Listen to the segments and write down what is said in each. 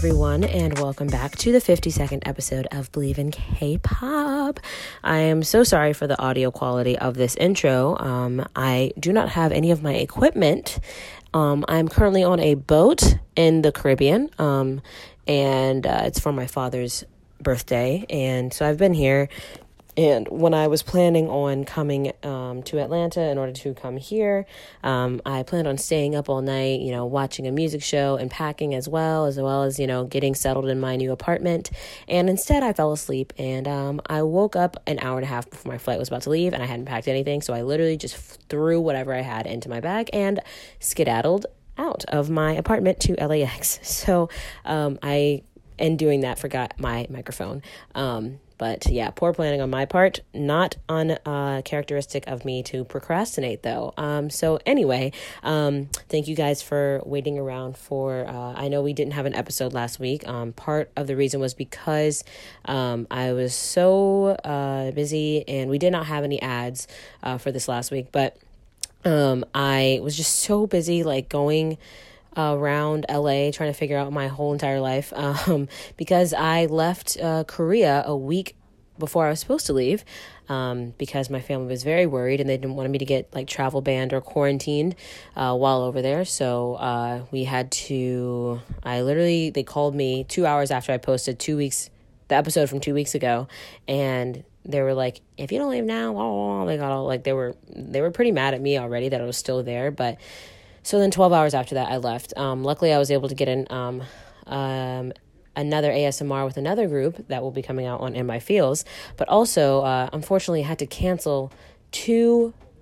Everyone, and welcome back to the 52nd episode of Believe in K-pop. I am so sorry for the audio quality of this intro. I do not have any of my equipment. I'm currently on a boat in the Caribbean, and it's for my father's birthday, and so I've been here. And when I was planning on coming to Atlanta in order to come here, I planned on staying up all night, watching a music show and packing as well as, getting settled in my new apartment. And instead I fell asleep, and I woke up an hour and a half before my flight was about to leave, and I hadn't packed anything. So I literally just threw whatever I had into my bag and skedaddled out of my apartment to LAX. So I, in doing that, forgot my microphone. But yeah, poor planning on my part, not uncharacteristic of me to procrastinate though. So anyway, thank you guys for waiting around for, I know we didn't have an episode last week. Part of the reason was because I was so busy, and we did not have any ads for this last week, but I was just so busy going around LA trying to figure out my whole entire life, because I left Korea a week before I was supposed to leave, because my family was very worried and they didn't want me to get travel banned or quarantined while over there. So they called me 2 hours after I posted the episode from 2 weeks ago, and they were like, if you don't leave now, they got all they were pretty mad at me already that I was still there. But so then 12 hours after that, I left. Luckily, I was able to get in another ASMR with another group that will be coming out on In My Feels. But also, unfortunately, I had to cancel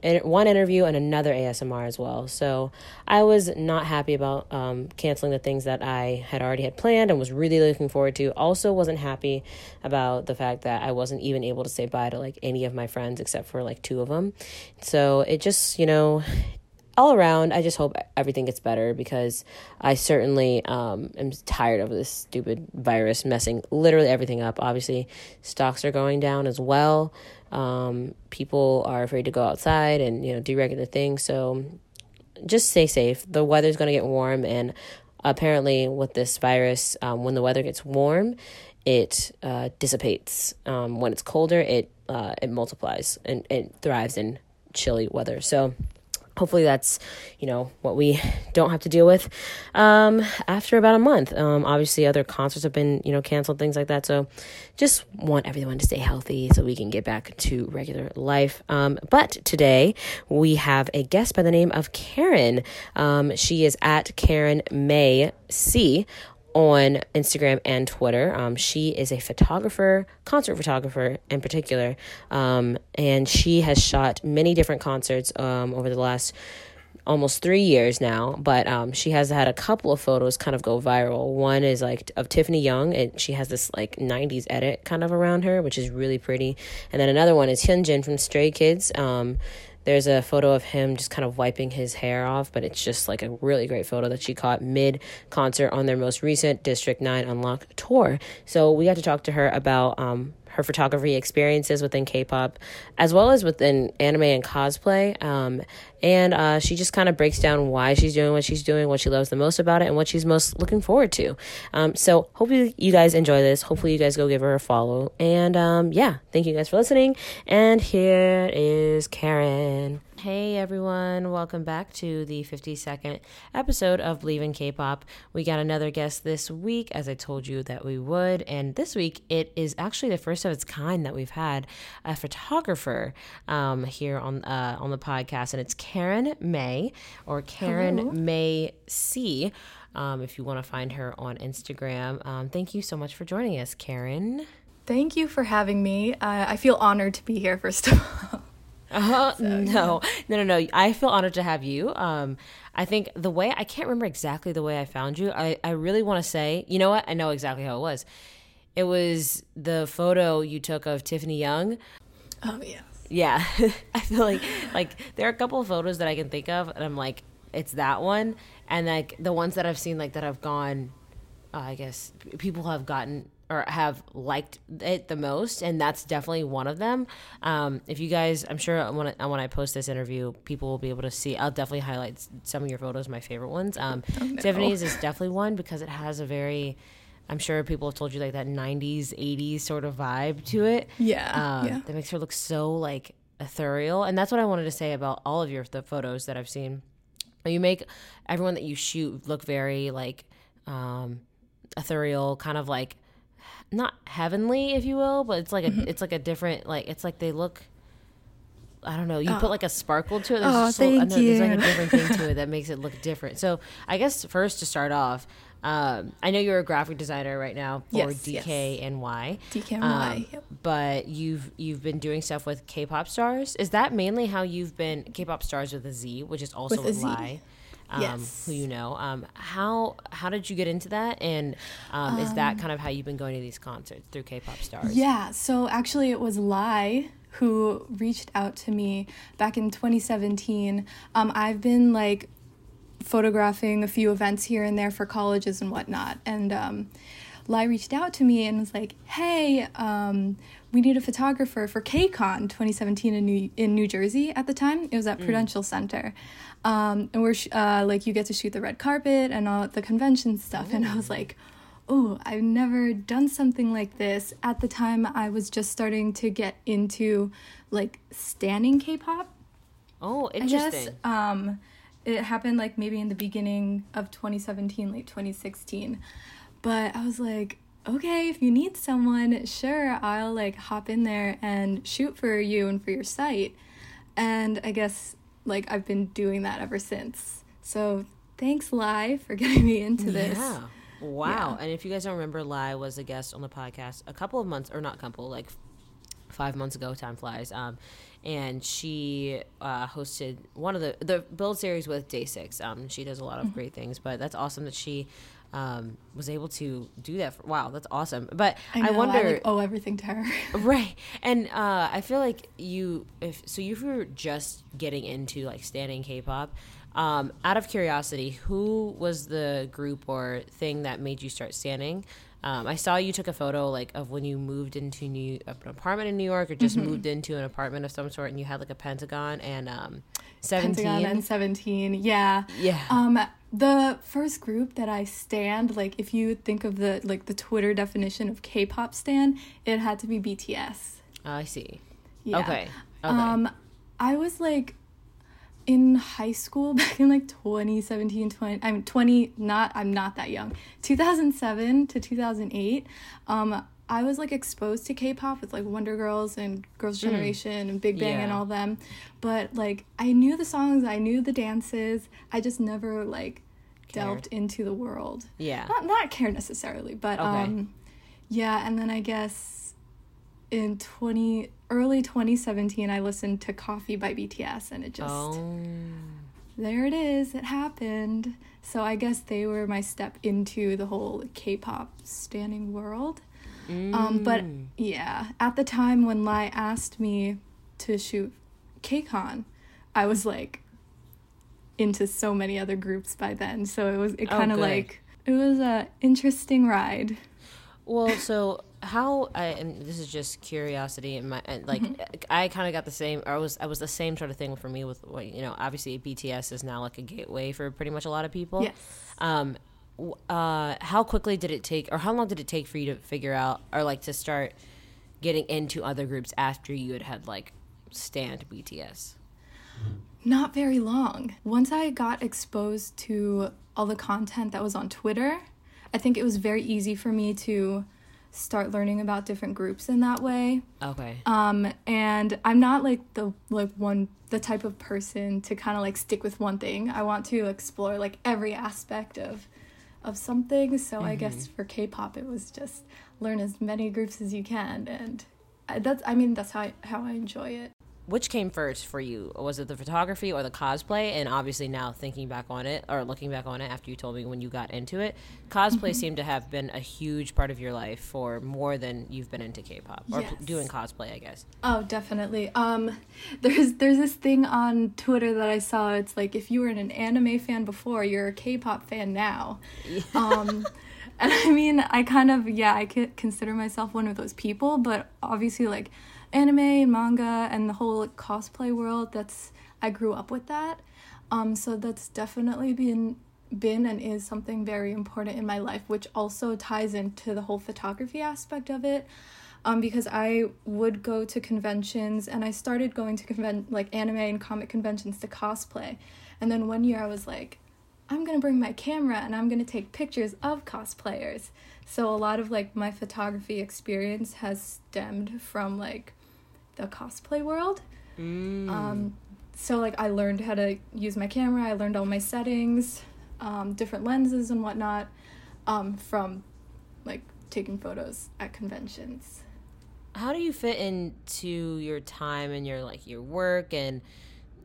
one interview and another ASMR as well. So I was not happy about canceling the things that I had already had planned and was really looking forward to. Also wasn't happy about the fact that I wasn't even able to say bye to any of my friends except for two of them. So it just, all around, I just hope everything gets better, because I certainly am tired of this stupid virus messing literally everything up. Obviously, stocks are going down as well. People are afraid to go outside and, do regular things. So just stay safe. The weather's going to get warm. And apparently with this virus, when the weather gets warm, it dissipates. When it's colder, it multiplies and it thrives in chilly weather. So hopefully that's, what we don't have to deal with after about a month. Obviously, other concerts have been, canceled, things like that. So just want everyone to stay healthy so we can get back to regular life. But today we have a guest by the name of Karen. She is at Karen May C. on Instagram and Twitter. She is a photographer, concert photographer in particular, and she has shot many different concerts over the last almost 3 years now, but she has had a couple of photos kind of go viral. One is of Tiffany Young, and she has this 90s edit kind of around her, which is really pretty. And then another one is Hyunjin from Stray Kids. There's a photo of him just kind of wiping his hair off, but it's just a really great photo that she caught mid-concert on their most recent District 9 Unlock tour. So we got to talk to her about her photography experiences within K-pop, as well as within anime and cosplay. And she just kind of breaks down why she's doing what she's doing, what she loves the most about it, and what she's most looking forward to. So hopefully you guys enjoy this. Hopefully you guys go give her a follow. And thank you guys for listening. And here is Karen. Hey everyone, welcome back to the 52nd episode of Believe in K-pop. We got another guest this week, as I told you that we would, and this week it is actually the first of its kind that we've had a photographer here on the podcast, and it's Karen May, or Karen Hello. May C., if you want to find her on Instagram. Thank you so much for joining us, Karen. Thank you for having me. I feel honored to be here, first of all. No. I feel honored to have you. I think the way, I can't remember exactly the way I found you. I really want to say, you know what? I know exactly how it was. It was the photo you took of Tiffany Young. Oh, yes. Yeah. I feel like there are a couple of photos that I can think of, and I'm like, it's that one. And like the ones that I've seen, like that have gone, I guess people have gotten or have liked it the most, and that's definitely one of them. If you guys, I'm sure when I post this interview, people will be able to see. I'll definitely highlight some of your photos, my favorite ones. Tiffany's is definitely one because it has a very, I'm sure people have told you, like that 90s, 80s sort of vibe to it. Yeah, that makes her look so like ethereal, and that's what I wanted to say about all of the photos that I've seen. You make everyone that you shoot look very like ethereal, kind of like not heavenly, if you will, but it's like a mm-hmm. it's like a different, like it's like they look, I don't know, you put like a sparkle to it. There's there's like a different thing to it that makes it look different. So I guess first to start off, I know you're a graphic designer right now for DKNY. DKNY, yep. But you've been doing stuff with K-pop stars. Is that mainly how you've been? K-pop stars with a Z, which is also with a Lai. Yes. Who you know. How did you get into that? And is that kind of how you've been going to these concerts, through K-pop stars? Yeah, so actually it was Lai who reached out to me back in 2017. I've been like photographing a few events here and there for colleges and whatnot, and Lai reached out to me and was like, hey, we need a photographer for KCON 2017 in New Jersey. At the time it was at Prudential Center, and we're like, you get to shoot the red carpet and all the convention stuff. And I was like, oh, I've never done something like this. At the time I was just starting to get into like stan K-pop. Oh, interesting. I guess, it happened like maybe in the beginning of 2017, late 2016. But I was like, okay, if you need someone, sure, I'll like hop in there and shoot for you and for your site. And I guess like I've been doing that ever since. So thanks, Lai, for getting me into this. Yeah. Wow. Yeah. And if you guys don't remember, Lai was a guest on the podcast a couple of months, or not couple, like 5 months ago, time flies. And she hosted one of the Build series with Day 6. She does a lot of great things, but that's awesome that she was able to do that. Wow, that's awesome. But I wonder, I owe everything to her. Right. And I feel like if you were just getting into like stan K-pop, out of curiosity, who was the group or thing that made you start stan? I saw you took a photo like of when you moved into an apartment in New York, or just moved into an apartment of some sort, and you had like a Pentagon and 17. Pentagon and 17, yeah. Yeah. The first group that I stanned, like if you think of the like the Twitter definition of K-pop stan, it had to be BTS. Oh, I see. Yeah. Okay. I was like in high school back in like 2007 to 2008. I was like exposed to K-pop with like Wonder Girls and Girls' Generation and Big Bang and all them, but like I knew the songs, I knew the dances, I just never like delved into the world. Yeah, not care necessarily, but yeah. And then I guess in early 2017, I listened to Coffee by BTS, and it just, there it is, it happened. So I guess they were my step into the whole K-pop standing world. But yeah, at the time when Lai asked me to shoot KCON, I was like into so many other groups by then. So it kind of like, it was a interesting ride. Well, so and this is just curiosity, I kind of got the same, or I was the same sort of thing for me with, you know, obviously BTS is now like a gateway for pretty much a lot of people. Yes. How quickly did it take, or how long did it take for you to figure out, or like to start getting into other groups after you had like stanned BTS? Not very long. Once I got exposed to all the content that was on Twitter, I think it was very easy for me to start learning about different groups in that way. Okay. And I'm not like the type of person to kind of like stick with one thing. I want to explore like every aspect of something. So I guess for K-pop it was just learn as many groups as you can, and that's how I enjoy it. which came first for you? Was it the photography or the cosplay? And obviously now thinking back on it, or looking back on it after you told me when you got into it, cosplay seemed to have been a huge part of your life for more than you've been into K-pop, or doing cosplay, I guess. Oh, definitely. There's this thing on Twitter that I saw. It's like, if you were an anime fan before, you're a K-pop fan now. And I mean, I kind of, I could consider myself one of those people, but obviously, like, anime and manga and the whole like, cosplay world, that's, I grew up with that. So that's definitely been and is something very important in my life, which also ties into the whole photography aspect of it. Because I would go to conventions, and I started going to anime and comic conventions to cosplay. And then one year I was like, I'm going to bring my camera and I'm going to take pictures of cosplayers. So a lot of like my photography experience has stemmed from like the cosplay world. So like I learned how to use my camera. I learned all my settings, different lenses and whatnot, from like taking photos at conventions. How do you fit into your time and your like your work and,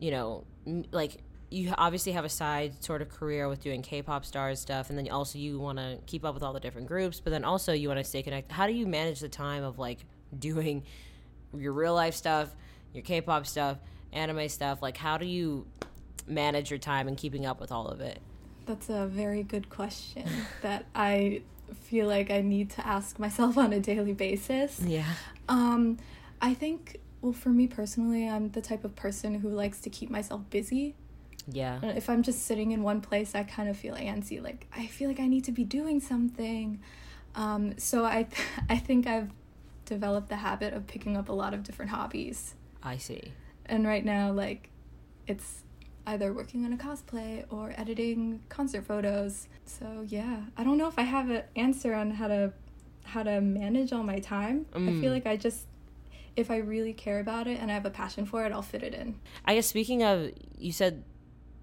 you know, like, you obviously have a side sort of career with doing K-pop stars stuff, and then also you want to keep up with all the different groups, but then also you want to stay connected. How do you manage the time of like doing your real life stuff, your K-pop stuff, anime stuff? Like, how do you manage your time and keeping up with all of it? That's a very good question that I feel like I need to ask myself on a daily basis. I think, well, for me personally, I'm the type of person who likes to keep myself busy. Yeah. If I'm just sitting in one place, I kind of feel antsy. Like, I feel like I need to be doing something. So I think I've developed the habit of picking up a lot of different hobbies. I see. And right now, like, it's either working on a cosplay or editing concert photos. So, yeah. I don't know if I have an answer on how to manage all my time. I feel like I just... if I really care about it and I have a passion for it, I'll fit it in. I guess speaking of... you said...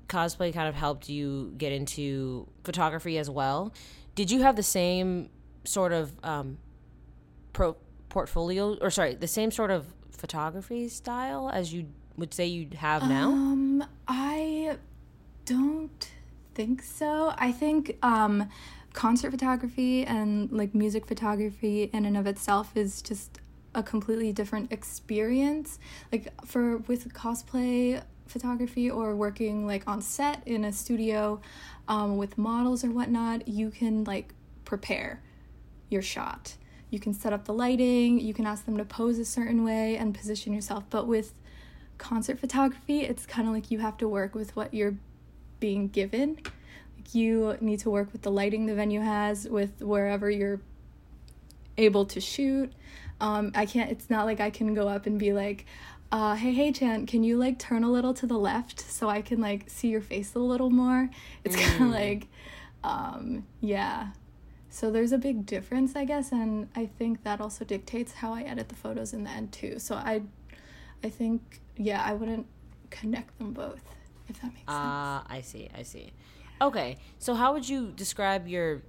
cosplay kind of helped you get into photography as well. Did you have the same sort of the same sort of photography style as you would say you have now? I don't think so. I think concert photography and like music photography in and of itself is just a completely different experience. Like with cosplay photography or working like on set in a studio with models or whatnot, you can like prepare your shot, you can set up the lighting, you can ask them to pose a certain way and position yourself. But with concert photography, it's kind of like you have to work with what you're being given. Like, you need to work with the lighting the venue has, with wherever you're able to shoot. It's not like I can go up and be like, hey Chan, can you like turn a little to the left so I can like see your face a little more? It's kind of like, so there's a big difference, I guess, and I think that also dictates how I edit the photos in the end too. So I think, I wouldn't connect them both, if that makes sense. I see. Yeah. Okay, so how would you describe your,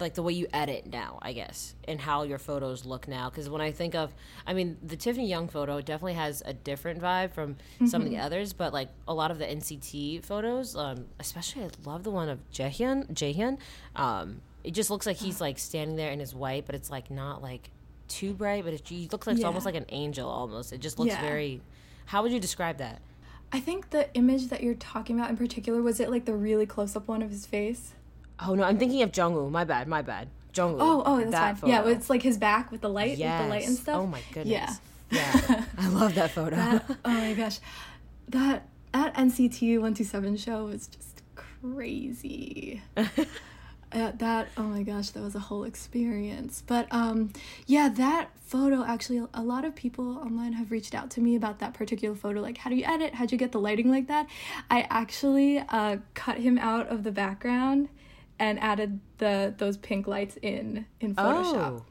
like, the way you edit now, I guess, and how your photos look now? Because when I think of, I mean, the Tiffany Young photo definitely has a different vibe from some of the others, but like a lot of the NCT photos, especially I love the one of Jaehyun. It just looks like he's like standing there in his white, but it's like not like too bright, but he looks like it's almost like an angel almost. It just looks very, how would you describe that? I think the image that you're talking about in particular, was it like the really close-up one of his face? Oh, no, I'm thinking of Jungwoo. My bad. Jungwoo. Oh, that's that fine. Photo. Yeah, it's like his back with the light, with the light and stuff. Oh, my goodness. Yeah. I love that photo. Oh, my gosh. That NCT 127 show was just crazy. Oh, my gosh, that was a whole experience. But, that photo, actually, a lot of people online have reached out to me about that particular photo. Like, how do you edit? How'd you get the lighting like that? I actually cut him out of the background and added those pink lights in Photoshop.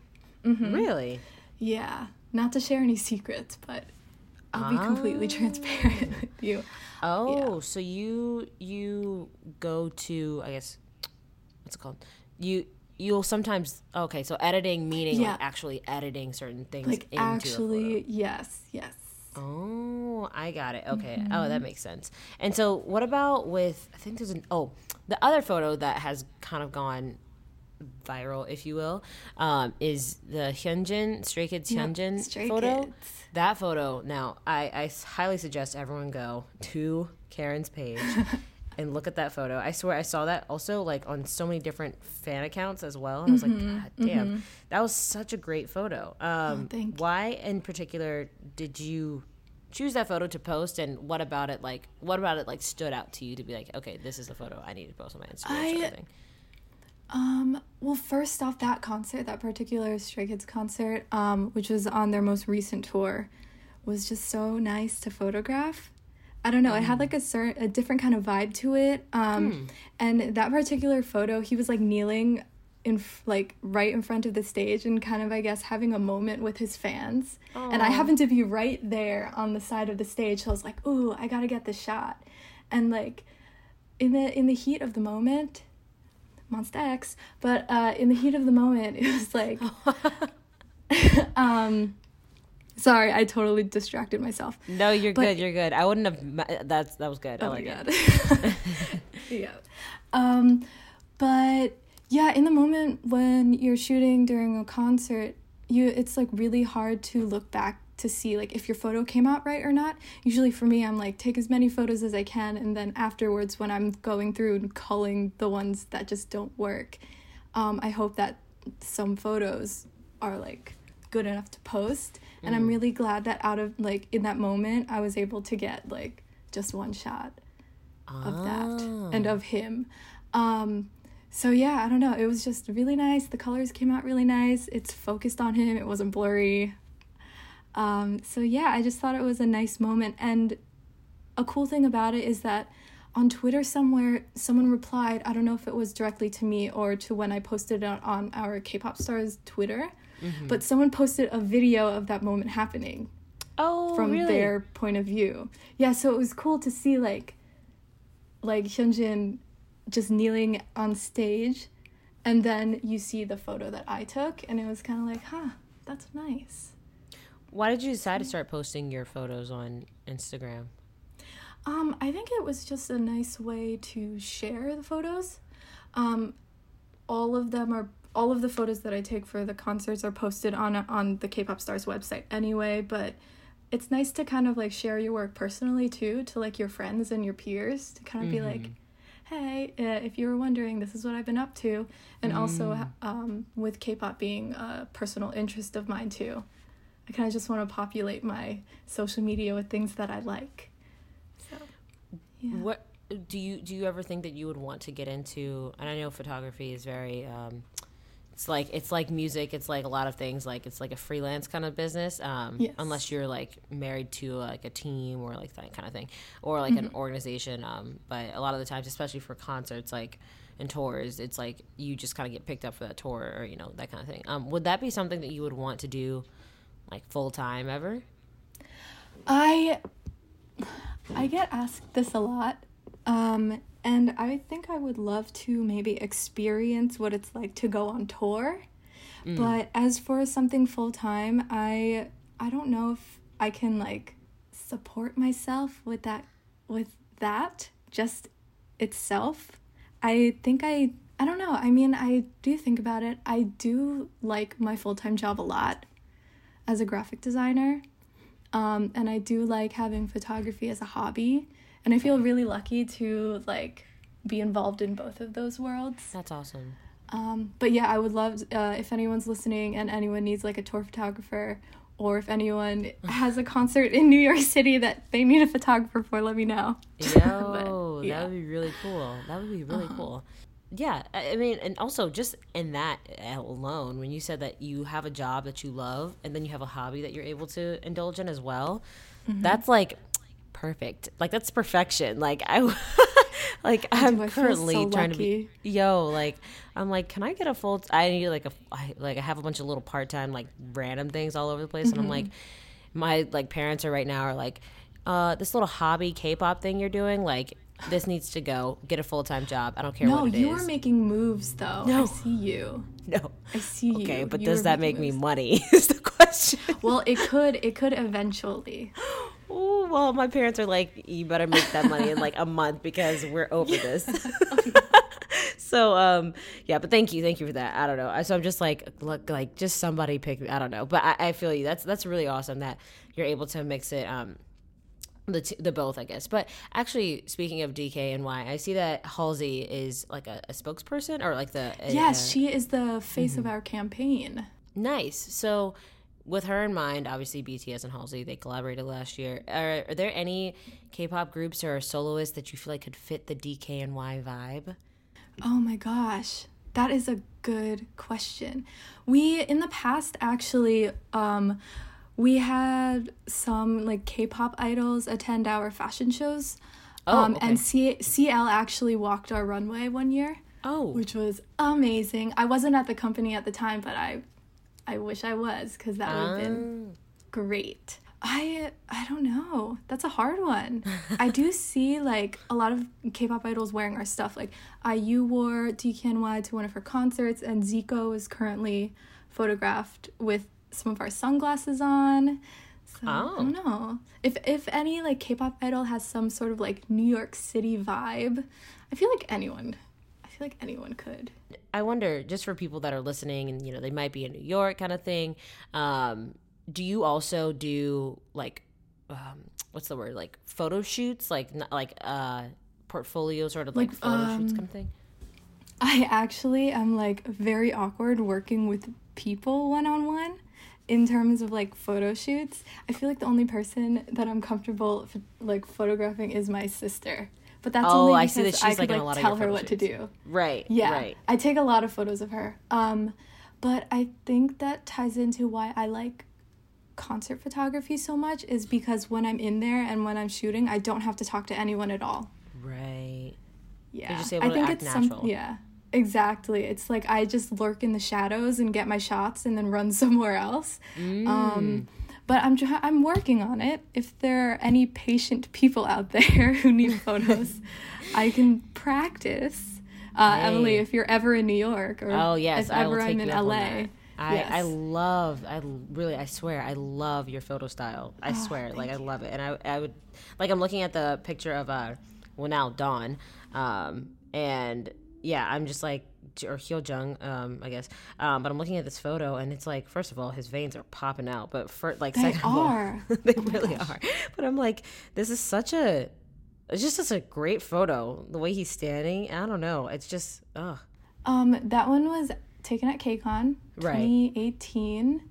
Oh, really? Yeah. Not to share any secrets, but I'll be completely transparent with you. Oh, yeah. So you go to, I guess, what's it called? You'll sometimes, okay, so editing meaning like actually editing certain things like into a photo. Yes. Oh, I got it. Okay. Mm-hmm. Oh, that makes sense. And so what about with, I think there's an, oh, the other photo that has kind of gone viral, if you will, is the Hyunjin, Stray Kids Hyunjin photo. Kids. That photo, now, I highly suggest everyone go to Karen's page and look at that photo. I swear I saw that also like on so many different fan accounts as well. And I was like, God damn, that was such a great photo. Why in particular did you choose that photo to post, and what about it stood out to you to be like, okay, this is the photo I need to post on my Instagram sort of thing? Well, first off, that concert, that particular Stray Kids concert, which was on their most recent tour, was just so nice to photograph. I don't know, it had like a different kind of vibe to it. And that particular photo, he was like kneeling right in front of the stage and kind of, I guess, having a moment with his fans. Aww. And I happened to be right there on the side of the stage, so I was like, ooh, I gotta get this shot. And like in the heat of the moment, Monsta X, but in the heat of the moment, it was like sorry, I totally distracted myself. No, you're good. I wouldn't have, that was good. Oh, I like it. Yeah. But yeah, in the moment when you're shooting during a concert, it's like really hard to look back to see like if your photo came out right or not. Usually for me, I'm like, take as many photos as I can, and then afterwards when I'm going through and culling the ones that just don't work, I hope that some photos are like good enough to post. And I'm really glad that out of like in that moment I was able to get like just one shot of that and of him. So yeah, I don't know, it was just really nice. The colors came out really nice. It's focused on him, it wasn't blurry. So yeah, I just thought it was a nice moment. And a cool thing about it is that on Twitter somewhere, someone replied, I don't know if it was directly to me or to when I posted it on our K-pop stars Twitter, but someone posted a video of that moment happening from their point of view. Yeah, so it was cool to see like Hyunjin just kneeling on stage, and then you see the photo that I took, and it was kind of like, huh, that's nice. Why did you decide to start posting your photos on Instagram? I think it was just a nice way to share the photos. All of the photos that I take for the concerts are posted on the K-pop Stars website anyway, but it's nice to kind of like share your work personally too, to like your friends and your peers, to kind of be like, hey, if you were wondering, this is what I've been up to. And also with K-pop being a personal interest of mine too, I kind of just want to populate my social media with things that I like. So, yeah. What do you ever think that you would want to get into? And I know photography is very it's like music, it's like a lot of things, like it's like a freelance kind of business, yes. Unless you're like married to like a team or like that kind of thing, or like an organization, but a lot of the times, especially for concerts like and tours, it's like you just kind of get picked up for that tour, or you know, that kind of thing. Would that be something that you would want to do like full-time ever? I get asked this a lot, and I think I would love to maybe experience what it's like to go on tour. But as for something full-time, I don't know if I can like support myself with that just itself. I think I don't know. I mean, I do think about it. I do like my full-time job a lot as a graphic designer, and I do like having photography as a hobby, and I feel really lucky to like be involved in both of those worlds. That's awesome. But yeah, I would love, if anyone's listening and anyone needs like a tour photographer, or if anyone has a concert in New York City that they need a photographer for, let me know. Yo, yeah. That would be really cool. Cool. Yeah, I mean, and also just in that alone, when you said that you have a job that you love and then you have a hobby that you're able to indulge in as well, that's like perfect. Like that's perfection. Like I'm currently so trying lucky to be. Yo, like I'm like, can I get a full? I need like I have a bunch of little part-time like random things all over the place, and I'm like, my like parents are right now are like, this little hobby K-pop thing you're doing, like, this needs to go. Get a full-time job. I don't care what it is. No, you are making moves, though. No. I see you. No. I see you. Okay, but does that make me money is the question. Well, it could eventually. Oh, well, my parents are like, you better make that money in like a month because we're over this. So, yeah, but thank you for that. I don't know. So I'm just like, look, like just somebody pick me. I don't know. But I feel you. That's really awesome that you're able to mix it. The both, I guess. But actually, speaking of DKNY, I see that Halsey is like a spokesperson or like the... Yes, she is the face of our campaign. Nice. So with her in mind, obviously BTS and Halsey, they collaborated last year. Are there any K-pop groups or soloists that you feel like could fit the DKNY vibe? Oh my gosh. That is a good question. We, in the past, actually... we had some like K-pop idols attend our fashion shows. Okay. And CL actually walked our runway one year. Oh. Which was amazing. I wasn't at the company at the time, but I wish I was, because that would have been great. I don't know. That's a hard one. I do see like a lot of K-pop idols wearing our stuff. Like IU wore DKNY to one of her concerts, and Zico is currently photographed with some of our sunglasses on. So I don't know if any like K-pop idol has some sort of like New York City vibe. I feel like anyone could. I wonder, just for people that are listening and you know they might be in New York kind of thing, do you also do like what's the word, like photo shoots, like not, like portfolio sort of like photo shoots kind of thing? I actually am like very awkward working with people one-on-one in terms of like photo shoots. I feel like the only person that I'm comfortable like photographing is my sister, but that's only because I see that she's I could, like in a lot tell of her what shoots. To do right yeah right. I take a lot of photos of her, but I think that ties into why I like concert photography so much, is because when I'm in there and when I'm shooting, I don't have to talk to anyone at all. Right. Yeah, just able I to think act it's natural. Yeah. Exactly. It's like I just lurk in the shadows and get my shots and then run somewhere else. But I'm working on it. If there are any patient people out there who need photos, I can practice. Hey. Emily, if you're ever in New York or if ever I'm in LA. Yes. I swear I love your photo style. I love it. And I would like, I'm looking at the picture of Dawn and yeah, I'm just like, or Hyunjin, I guess. But I'm looking at this photo, and it's like, first of all, his veins are popping out. But for like, they second are. Of all, they really are. But I'm like, this is such a great photo. The way he's standing, I don't know. It's just, ugh. That one was taken at KCON, 2018,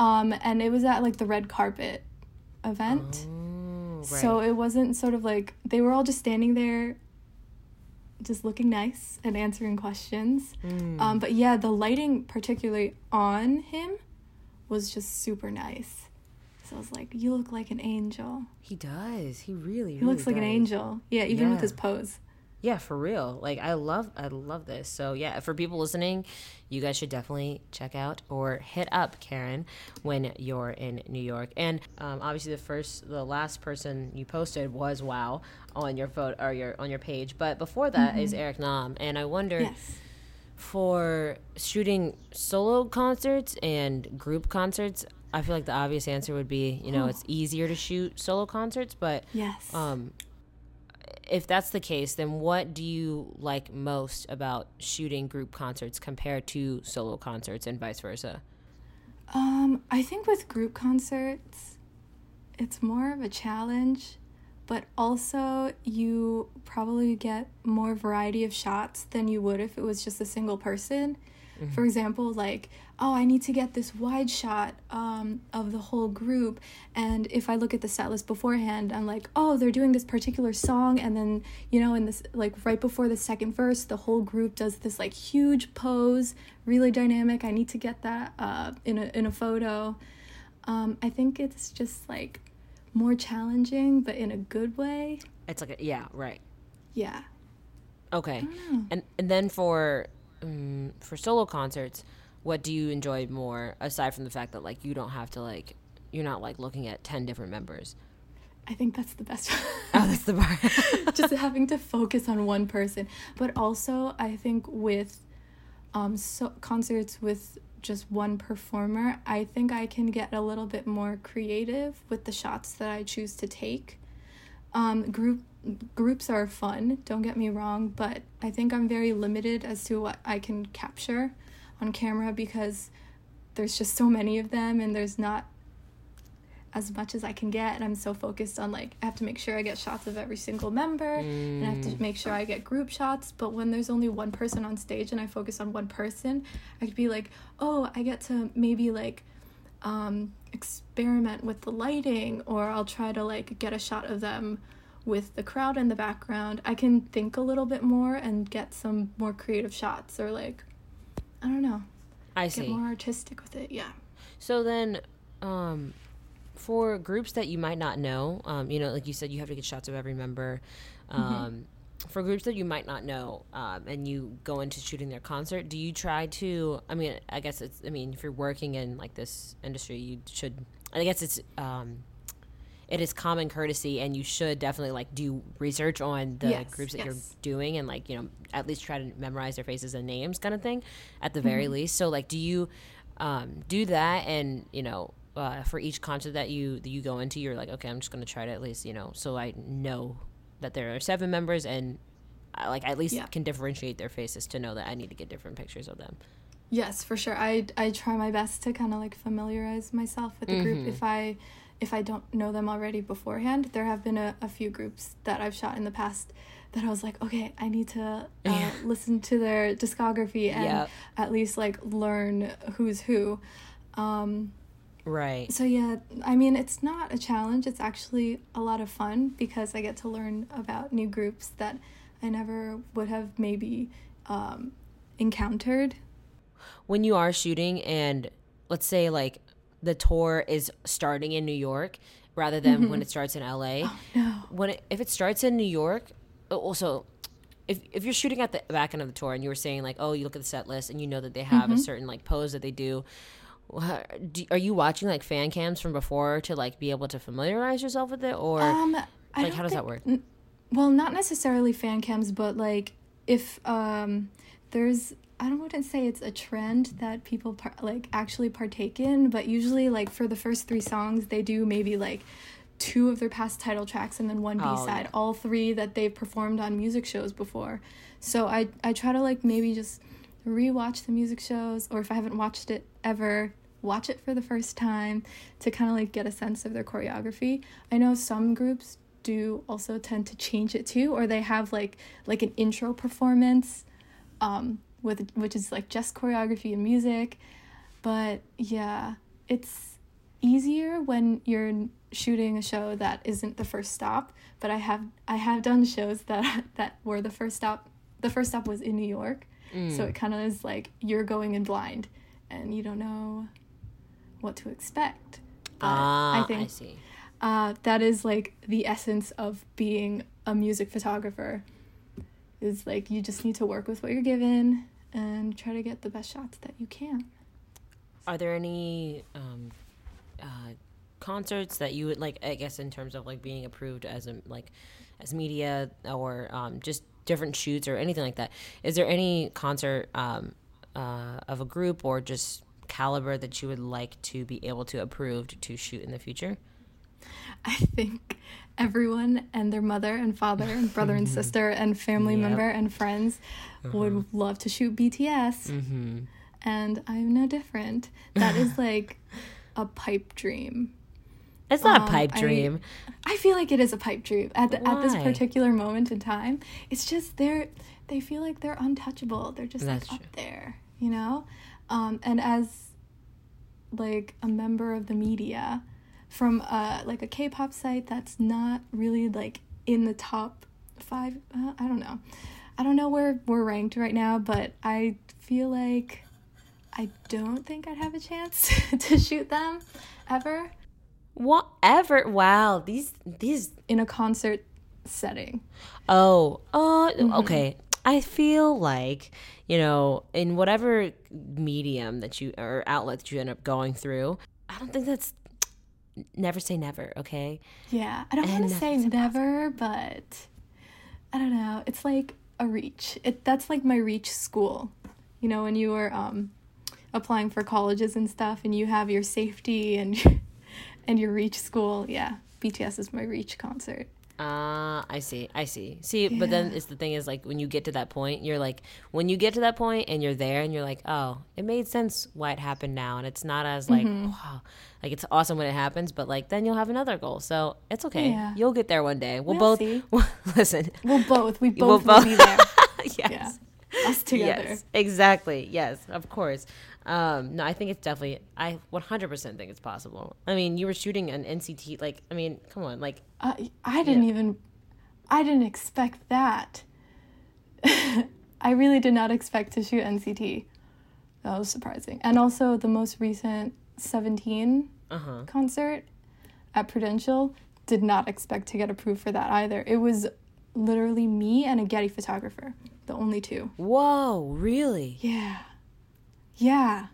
and it was at like the red carpet event. Oh, right. So it wasn't sort of like they were all just standing there, just looking nice and answering questions. But yeah, the lighting particularly on him was just super nice. So I was like, you look like an angel. He does. He really looks does. Like an angel. Yeah, even with his pose. Yeah, for real. Like, I love this. So yeah, for people listening, you guys should definitely check out or hit up Karen when you're in New York. And obviously, the last person you posted was Wow on your photo or on your page. But before that is Eric Nam, and I wonder for shooting solo concerts and group concerts. I feel like the obvious answer would be it's easier to shoot solo concerts, but if that's the case, then what do you like most about shooting group concerts compared to solo concerts and vice versa? I think with group concerts, it's more of a challenge, but also you probably get more variety of shots than you would if it was just a single person. For example, like, I need to get this wide shot of the whole group. And if I look at the set list beforehand, I'm like, they're doing this particular song. And then, in this, like, right before the second verse, the whole group does this, like, huge pose, really dynamic. I need to get that in a photo. I think it's just, like, more challenging, but in a good way. It's like, right. Yeah. Okay. And then for solo concerts, what do you enjoy more, aside from the fact that like you don't have to like you're not like looking at 10 different members? I think that's the best. That's the part. Just having to focus on one person. But also I think with concerts with just one performer, I think I can get a little bit more creative with the shots that I choose to take. Groups are fun, don't get me wrong, but I think I'm very limited as to what I can capture on camera because there's just so many of them and there's not as much as I can get, and I'm so focused on, like, I have to make sure I get shots of every single member, and I have to make sure I get group shots. But when there's only one person on stage and I focus on one person, I could be like, oh, I get to maybe, like, experiment with the lighting, or I'll try to, like, get a shot of them with the crowd in the background. I can think a little bit more and get some more creative shots, or, like, I don't know. I see. Get more artistic with it, yeah. So then, for groups that you might not know, you know, like you said, you have to get shots of every member. For groups that you might not know, and you go into shooting their concert, do you try to, I mean, I guess it's, I mean, if you're working in, like, this industry, you should, I guess it's, it is common courtesy, and you should definitely, like, do research on the groups that you're doing, and, like, you know, at least try to memorize their faces and names kind of thing at the very least. So, like, do you do that, and, you know, for each concert that you go into, you're like, okay, I'm just going to try to at least, you know, so I know that there are seven members, and I, like, at least can differentiate their faces to know that I need to get different pictures of them. Yes, for sure. I try my best to kind of, like, familiarize myself with the group if I don't know them already beforehand. There have been a few groups that I've shot in the past that I was like, okay, I need to listen to their discography and at least, like, learn who's who. Right. So, yeah, I mean, it's not a challenge. It's actually a lot of fun because I get to learn about new groups that I never would have maybe encountered. When you are shooting, and let's say, like, the tour is starting in New York rather than when it starts in LA. Oh, no. If it starts in New York, also, if you're shooting at the back end of the tour and you were saying, like, oh, you look at the set list and you know that they have a certain, like, pose that they do, are you watching, like, fan cams from before to, like, be able to familiarize yourself with it, or like, how does that work? Well, not necessarily fan cams, but, like, if there's, I wouldn't say it's a trend that people actually partake in, but usually, like, for the first three songs, they do maybe, like, two of their past title tracks and then one B-side, all three that they've performed on music shows before. So I try to, like, maybe just rewatch the music shows, or if I haven't watched it ever, watch it for the first time to kind of, like, get a sense of their choreography. I know some groups do also tend to change it too, or they have like an intro performance which is, like, just choreography and music. But yeah, it's easier when you're shooting a show that isn't the first stop, but I have done shows that were the first stop. The first stop was in New York. So it kind of is like you're going in blind and you don't know what to expect. I think I see. That is, like, the essence of being a music photographer, is, like, you just need to work with what you're given and try to get the best shots that you can. Are there any concerts that you would, like, I guess in terms of, like, being approved as a, like, as media, or just different shoots or anything like that, is there any concert of a group or just caliber that you would like to be able to approved to shoot in the future? I think everyone and their mother and father and brother and sister and family member and friends would love to shoot BTS, and I'm no different. That is, like, a pipe dream. It's not a pipe dream. I feel like it is a pipe dream at this particular moment in time. It's just they feel like they're untouchable. They're just That's true. Up there, you know. And as, like, a member of the media from like a K-pop site that's not really, like, in the top five. I don't know where we're ranked right now, but I feel like I don't think I'd have a chance to shoot them ever. Whatever. Wow, these in a concert setting. Okay, I feel like, you know, in whatever medium that you, or outlet that you end up going through, I don't think that's, never say never. Okay, yeah, I don't want to say never, but I don't know, it's like a reach. That's like my reach school you know, when you were applying for colleges and stuff, and you have your safety and your reach school. Yeah, BTS is my reach concert. I see. Yeah. But then it's the thing is, like, when you get to that point, and you're there and you're like, oh, it made sense why it happened now. And it's not as like, wow, like, it's awesome when it happens, but like, then you'll have another goal. So it's okay. Yeah. You'll get there one day. We'll both be there. Yes. Yeah. Us together. Yes, exactly. Yes, of course. No, I think it's definitely, I 100% think it's possible. I mean, you were shooting an NCT, like, I mean, come on, like. I didn't expect that. I really did not expect to shoot NCT. That was surprising. And also the most recent 17 concert at Prudential, did not expect to get approved for that either. It was literally me and a Getty photographer, the only two. Whoa, really? Yeah. Yeah,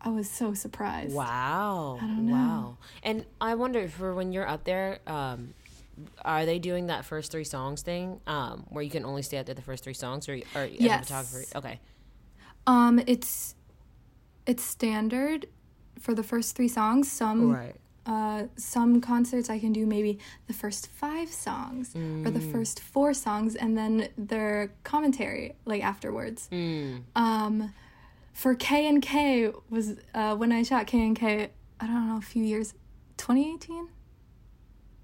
I was so surprised. Wow. I don't know. Wow. And I wonder, for when you're up there, are they doing that first three songs thing, where you can only stay up there the first three songs, or yes, as a photographer? Okay. It's standard for the first three songs. Some concerts I can do maybe the first five songs or the first four songs, and then their commentary, like, afterwards. For K&K was when I shot K&K, I don't know, a few years, 2018?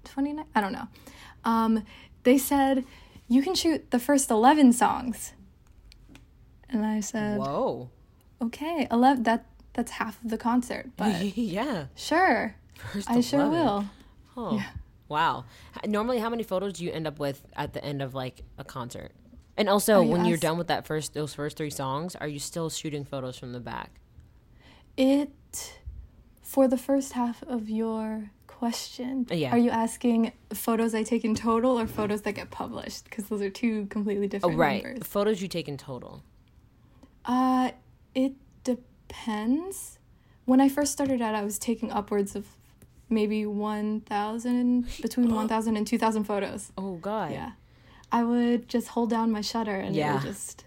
2019? I don't know. They said, you can shoot the first 11 songs. And I said, whoa. Okay, 11, that's half of the concert. But yeah. Sure. Sure will. Huh. Yeah. Wow. Normally, how many photos do you end up with at the end of, like, a concert? And also, when you're done with that those first three songs, are you still shooting photos from the back? For the first half of your question, are you asking photos I take in total or photos that get published? Because those are two completely different numbers. Photos you take in total. It depends. When I first started out, I was taking upwards of maybe 1,000, between 1,000 and 2,000 photos. Oh, God. Yeah. I would just hold down my shutter and it would just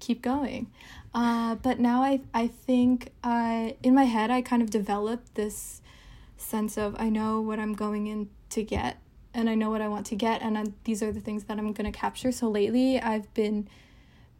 keep going. But now I think in my head I kind of developed this sense of I know what I'm going in to get and I know what I want to get, and these are the things that I'm going to capture. So lately I've been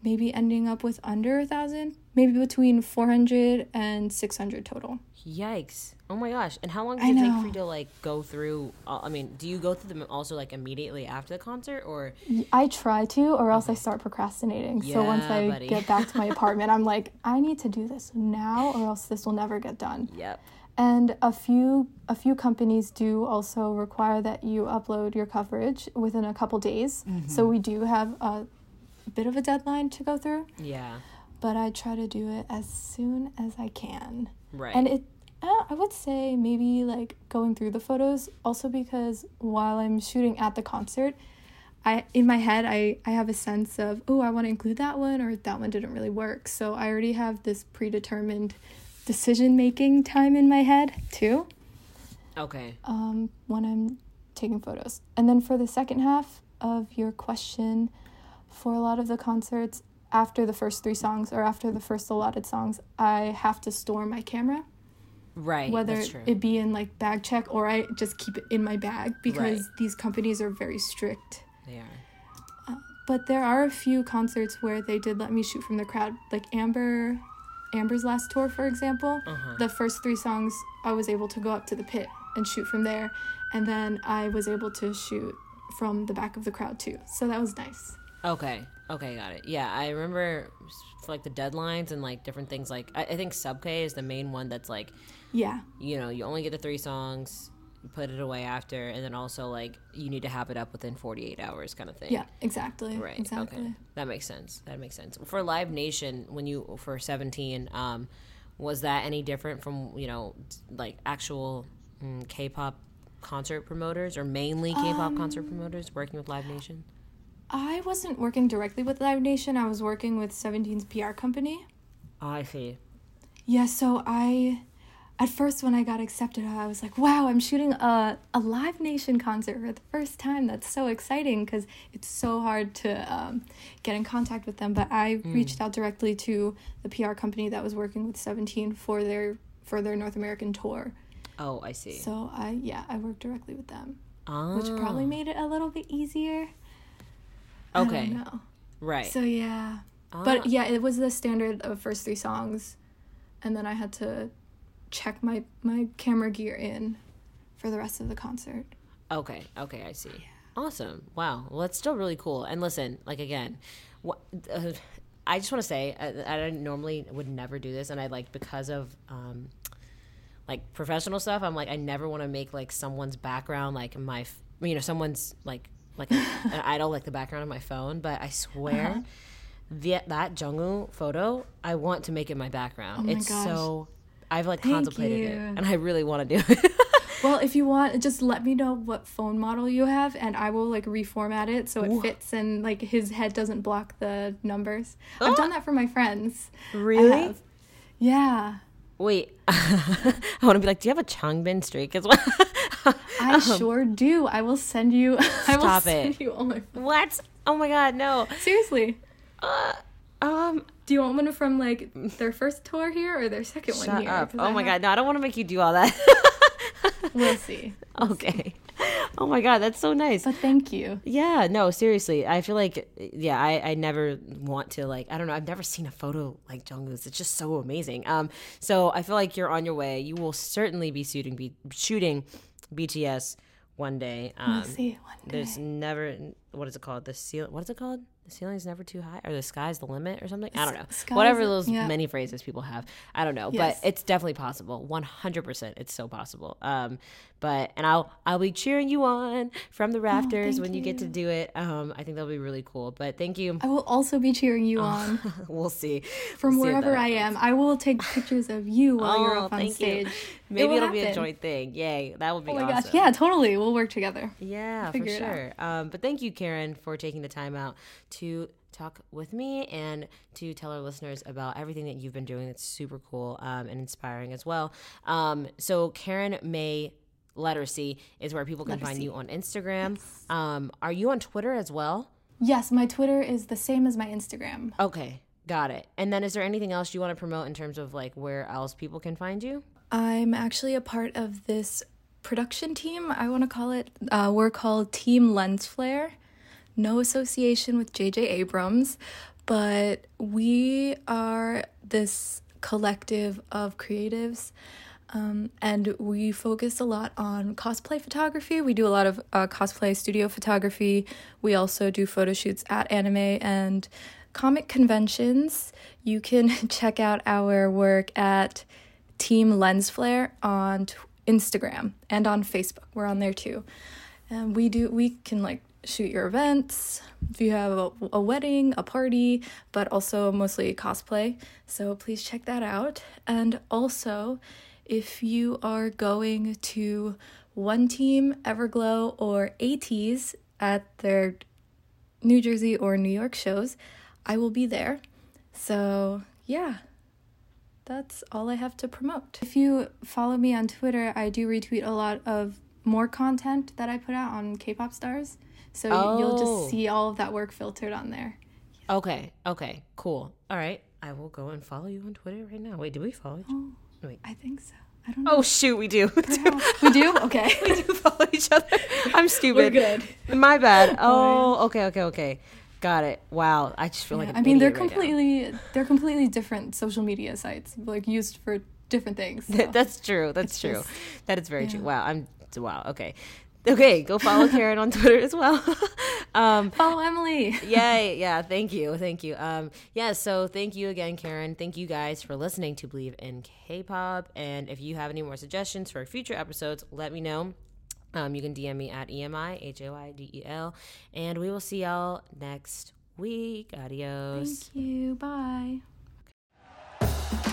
maybe ending up with under 1,000, maybe between 400 and 600 total. Yikes. Oh my gosh. And how long did it take for you to, like, go through, I mean, do you go through them also, like, immediately after the concert, or? I try to, or else I start procrastinating. Yeah, so once I get back to my apartment, I'm like, I need to do this now or else this will never get done. Yep. And a few companies do also require that you upload your coverage within a couple days. Mm-hmm. So we do have a bit of a deadline to go through. Yeah. But I try to do it as soon as I can. Right. And I would say maybe, like, going through the photos, also because while I'm shooting at the concert, in my head I have a sense of, oh, I want to include that one, or that one didn't really work. So I already have this predetermined decision-making time in my head too. Okay. When I'm taking photos. And then for the second half of your question, for a lot of the concerts, after the first three songs or after the first allotted songs, I have to store my camera. Right, whether it be in, like, bag check, or I just keep it in my bag, because these companies are very strict. They are. But there are a few concerts where they did let me shoot from the crowd. Like Amber's last tour, for example. The first three songs, I was able to go up to the pit and shoot from there. And then I was able to shoot from the back of the crowd, too. So that was nice. Okay, got it. Yeah, I remember, for, like, the deadlines and, like, different things. Like, I think Sub-K is the main one that's, like, you know, you only get the three songs, put it away after, and then also, like, you need to have it up within 48 hours kind of thing. Yeah, exactly. Right, exactly. Okay. That makes sense. For Live Nation, for 17, was that any different from, you know, like, actual K-pop concert promoters, or mainly K-pop concert promoters working with Live Nation? I wasn't working directly with Live Nation. I was working with Seventeen's PR company. I see. Yeah, so I at first when I got accepted, I was like, wow, I'm shooting a Live Nation concert for the first time. That's so exciting because it's so hard to get in contact with them. But I reached out directly to the PR company that was working with 17 for their North American tour. Oh, I see. So, I worked directly with them, which probably made it a little bit easier. Okay. I don't know. Right. So, yeah. But, yeah, it was the standard of first three songs, and then I had to check my camera gear in for the rest of the concert. Okay, I see. Yeah. Awesome. Wow. Well, that's still really cool. And listen, like, again, I just want to say, I normally would never do this, and I, like, because of... like professional stuff, I'm like, I never want to make like someone's background like my, you know, someone's like an idol like the background of my phone. But I swear, that Jungwoo photo, I want to make it my background. Oh my gosh. So I've like contemplated it, and I really want to do it. Well, if you want, just let me know what phone model you have, and I will like reformat it so it fits and like his head doesn't block the numbers. Oh! I've done that for my friends. Really? Yeah. Wait, I want to be like, do you have a Changbin streak as well? I sure do. I will send you. I will send you all my friends. What? Oh my God, no. Seriously. Do you want one from like their first tour here or their second one here? Shut up. Oh my God, no, I don't want to make you do all that. We'll see. Okay. Oh my God, that's so nice. But thank you. Yeah, no, seriously. I feel like, yeah, I never want to, like, I don't know. I've never seen a photo like Jungwoo's. It's just so amazing. So I feel like you're on your way. You will certainly be shooting BTS one day. We'll see it one day. There's never, what is it called? What is it called? The ceiling's never too high, or the sky's the limit, or something. I don't know. Whatever those many phrases people have, I don't know. Yes. But it's definitely possible. 100%, it's so possible. But I'll be cheering you on from the rafters when you get to do it. I think that'll be really cool. But thank you. I will also be cheering you on. We'll see. From wherever I am, I will take pictures of you while you're up on stage. Maybe it'll be a joint thing. Yay! That would be awesome. Oh my gosh! Yeah, totally. We'll work together. Yeah, for sure. But thank you, Karen, for taking the time out to talk with me and to tell our listeners about everything that you've been doing. That's super cool and inspiring as well. So Karen May C. is where people can find you on Instagram. Yes. Are you on Twitter as well? Yes, my Twitter is the same as my Instagram. Okay, got it. And then is there anything else you want to promote in terms of like where else people can find you? I'm actually a part of this production team, I want to call it. We're called Team Lensflare. No association with J.J. Abrams, but we are this collective of creatives, and we focus a lot on cosplay photography. We do a lot of cosplay studio photography. We also do photo shoots at anime and comic conventions. You can check out our work at Team Lensflare on Instagram and on Facebook. We're on there too. And we can like shoot your events if you have a wedding, a party, but also mostly cosplay. So please check that out. And also, if you are going to One Team, Everglow, or ATEEZ at their New Jersey or New York shows, I will be there. So yeah, that's all I have to promote. If you follow me on Twitter, I do retweet a lot of more content that I put out on K-pop stars. So you'll just see all of that work filtered on there. Yeah. Okay, cool. All right, I will go and follow you on Twitter right now. Wait, do we follow each other? Wait. I think so. I don't know. Oh, shoot, we do. We do? Okay. We do follow each other. I'm stupid. We're good. My bad. Oh, okay. Got it. Wow, I just feel like an idiot they're completely different social media sites, like used for different things. So. That's true. Just, that is very true. Wow, okay. Okay, go follow Karen on Twitter as well. Follow Emily. Yeah, thank you. So thank you again, Karen. Thank you guys for listening to Believe in K-Pop. And if you have any more suggestions for future episodes, let me know. You can DM me at EMIHAYDEL. And we will see y'all next week. Adios. Thank you. Bye.